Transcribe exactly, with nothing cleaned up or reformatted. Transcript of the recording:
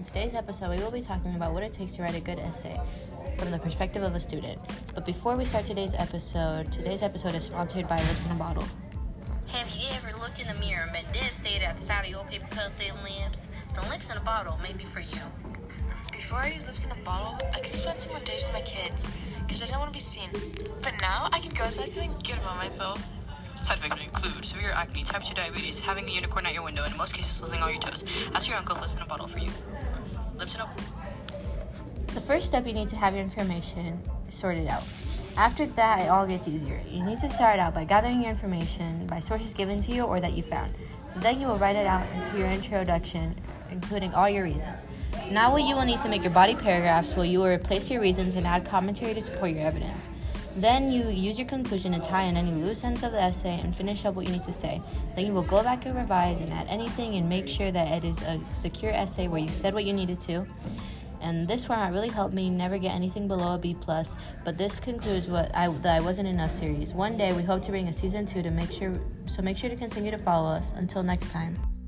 In today's episode, we will be talking about what it takes to write a good essay from the perspective of a student. But before we start today's episode, today's episode is sponsored by Lips in a Bottle. Have you ever looked in the mirror and been devastated at the sight of your paper cut thin lips? The Lips in a Bottle may be for you. Before I use Lips in a Bottle, I could spend some more days with my kids because I didn't want to be seen. But now I can go outside feeling good about myself. Side effects include severe acne, type two diabetes, having a unicorn at your window, and in most cases losing all your toes. Ask your uncle if Lips in a Bottle for you. Lips in a Bottle. The first step, you need to have your information sorted out. After that, it all gets easier. You need to start out by gathering your information by sources given to you or that you found. Then you will write it out into your introduction, including all your reasons. Now what you will need to make your body paragraphs where you will replace your reasons and add commentary to support your evidence. Then you use your conclusion to tie in any loose ends of the essay and finish up what you need to say. Then you will go back and revise and add anything and make sure that it is a secure essay where you said what you needed to. And this format really helped me never get anything below a B plus. But this concludes what I, the I Wasn't Enough series. One day, we hope to bring a season two to make sure, so make sure to continue to follow us. Until next time.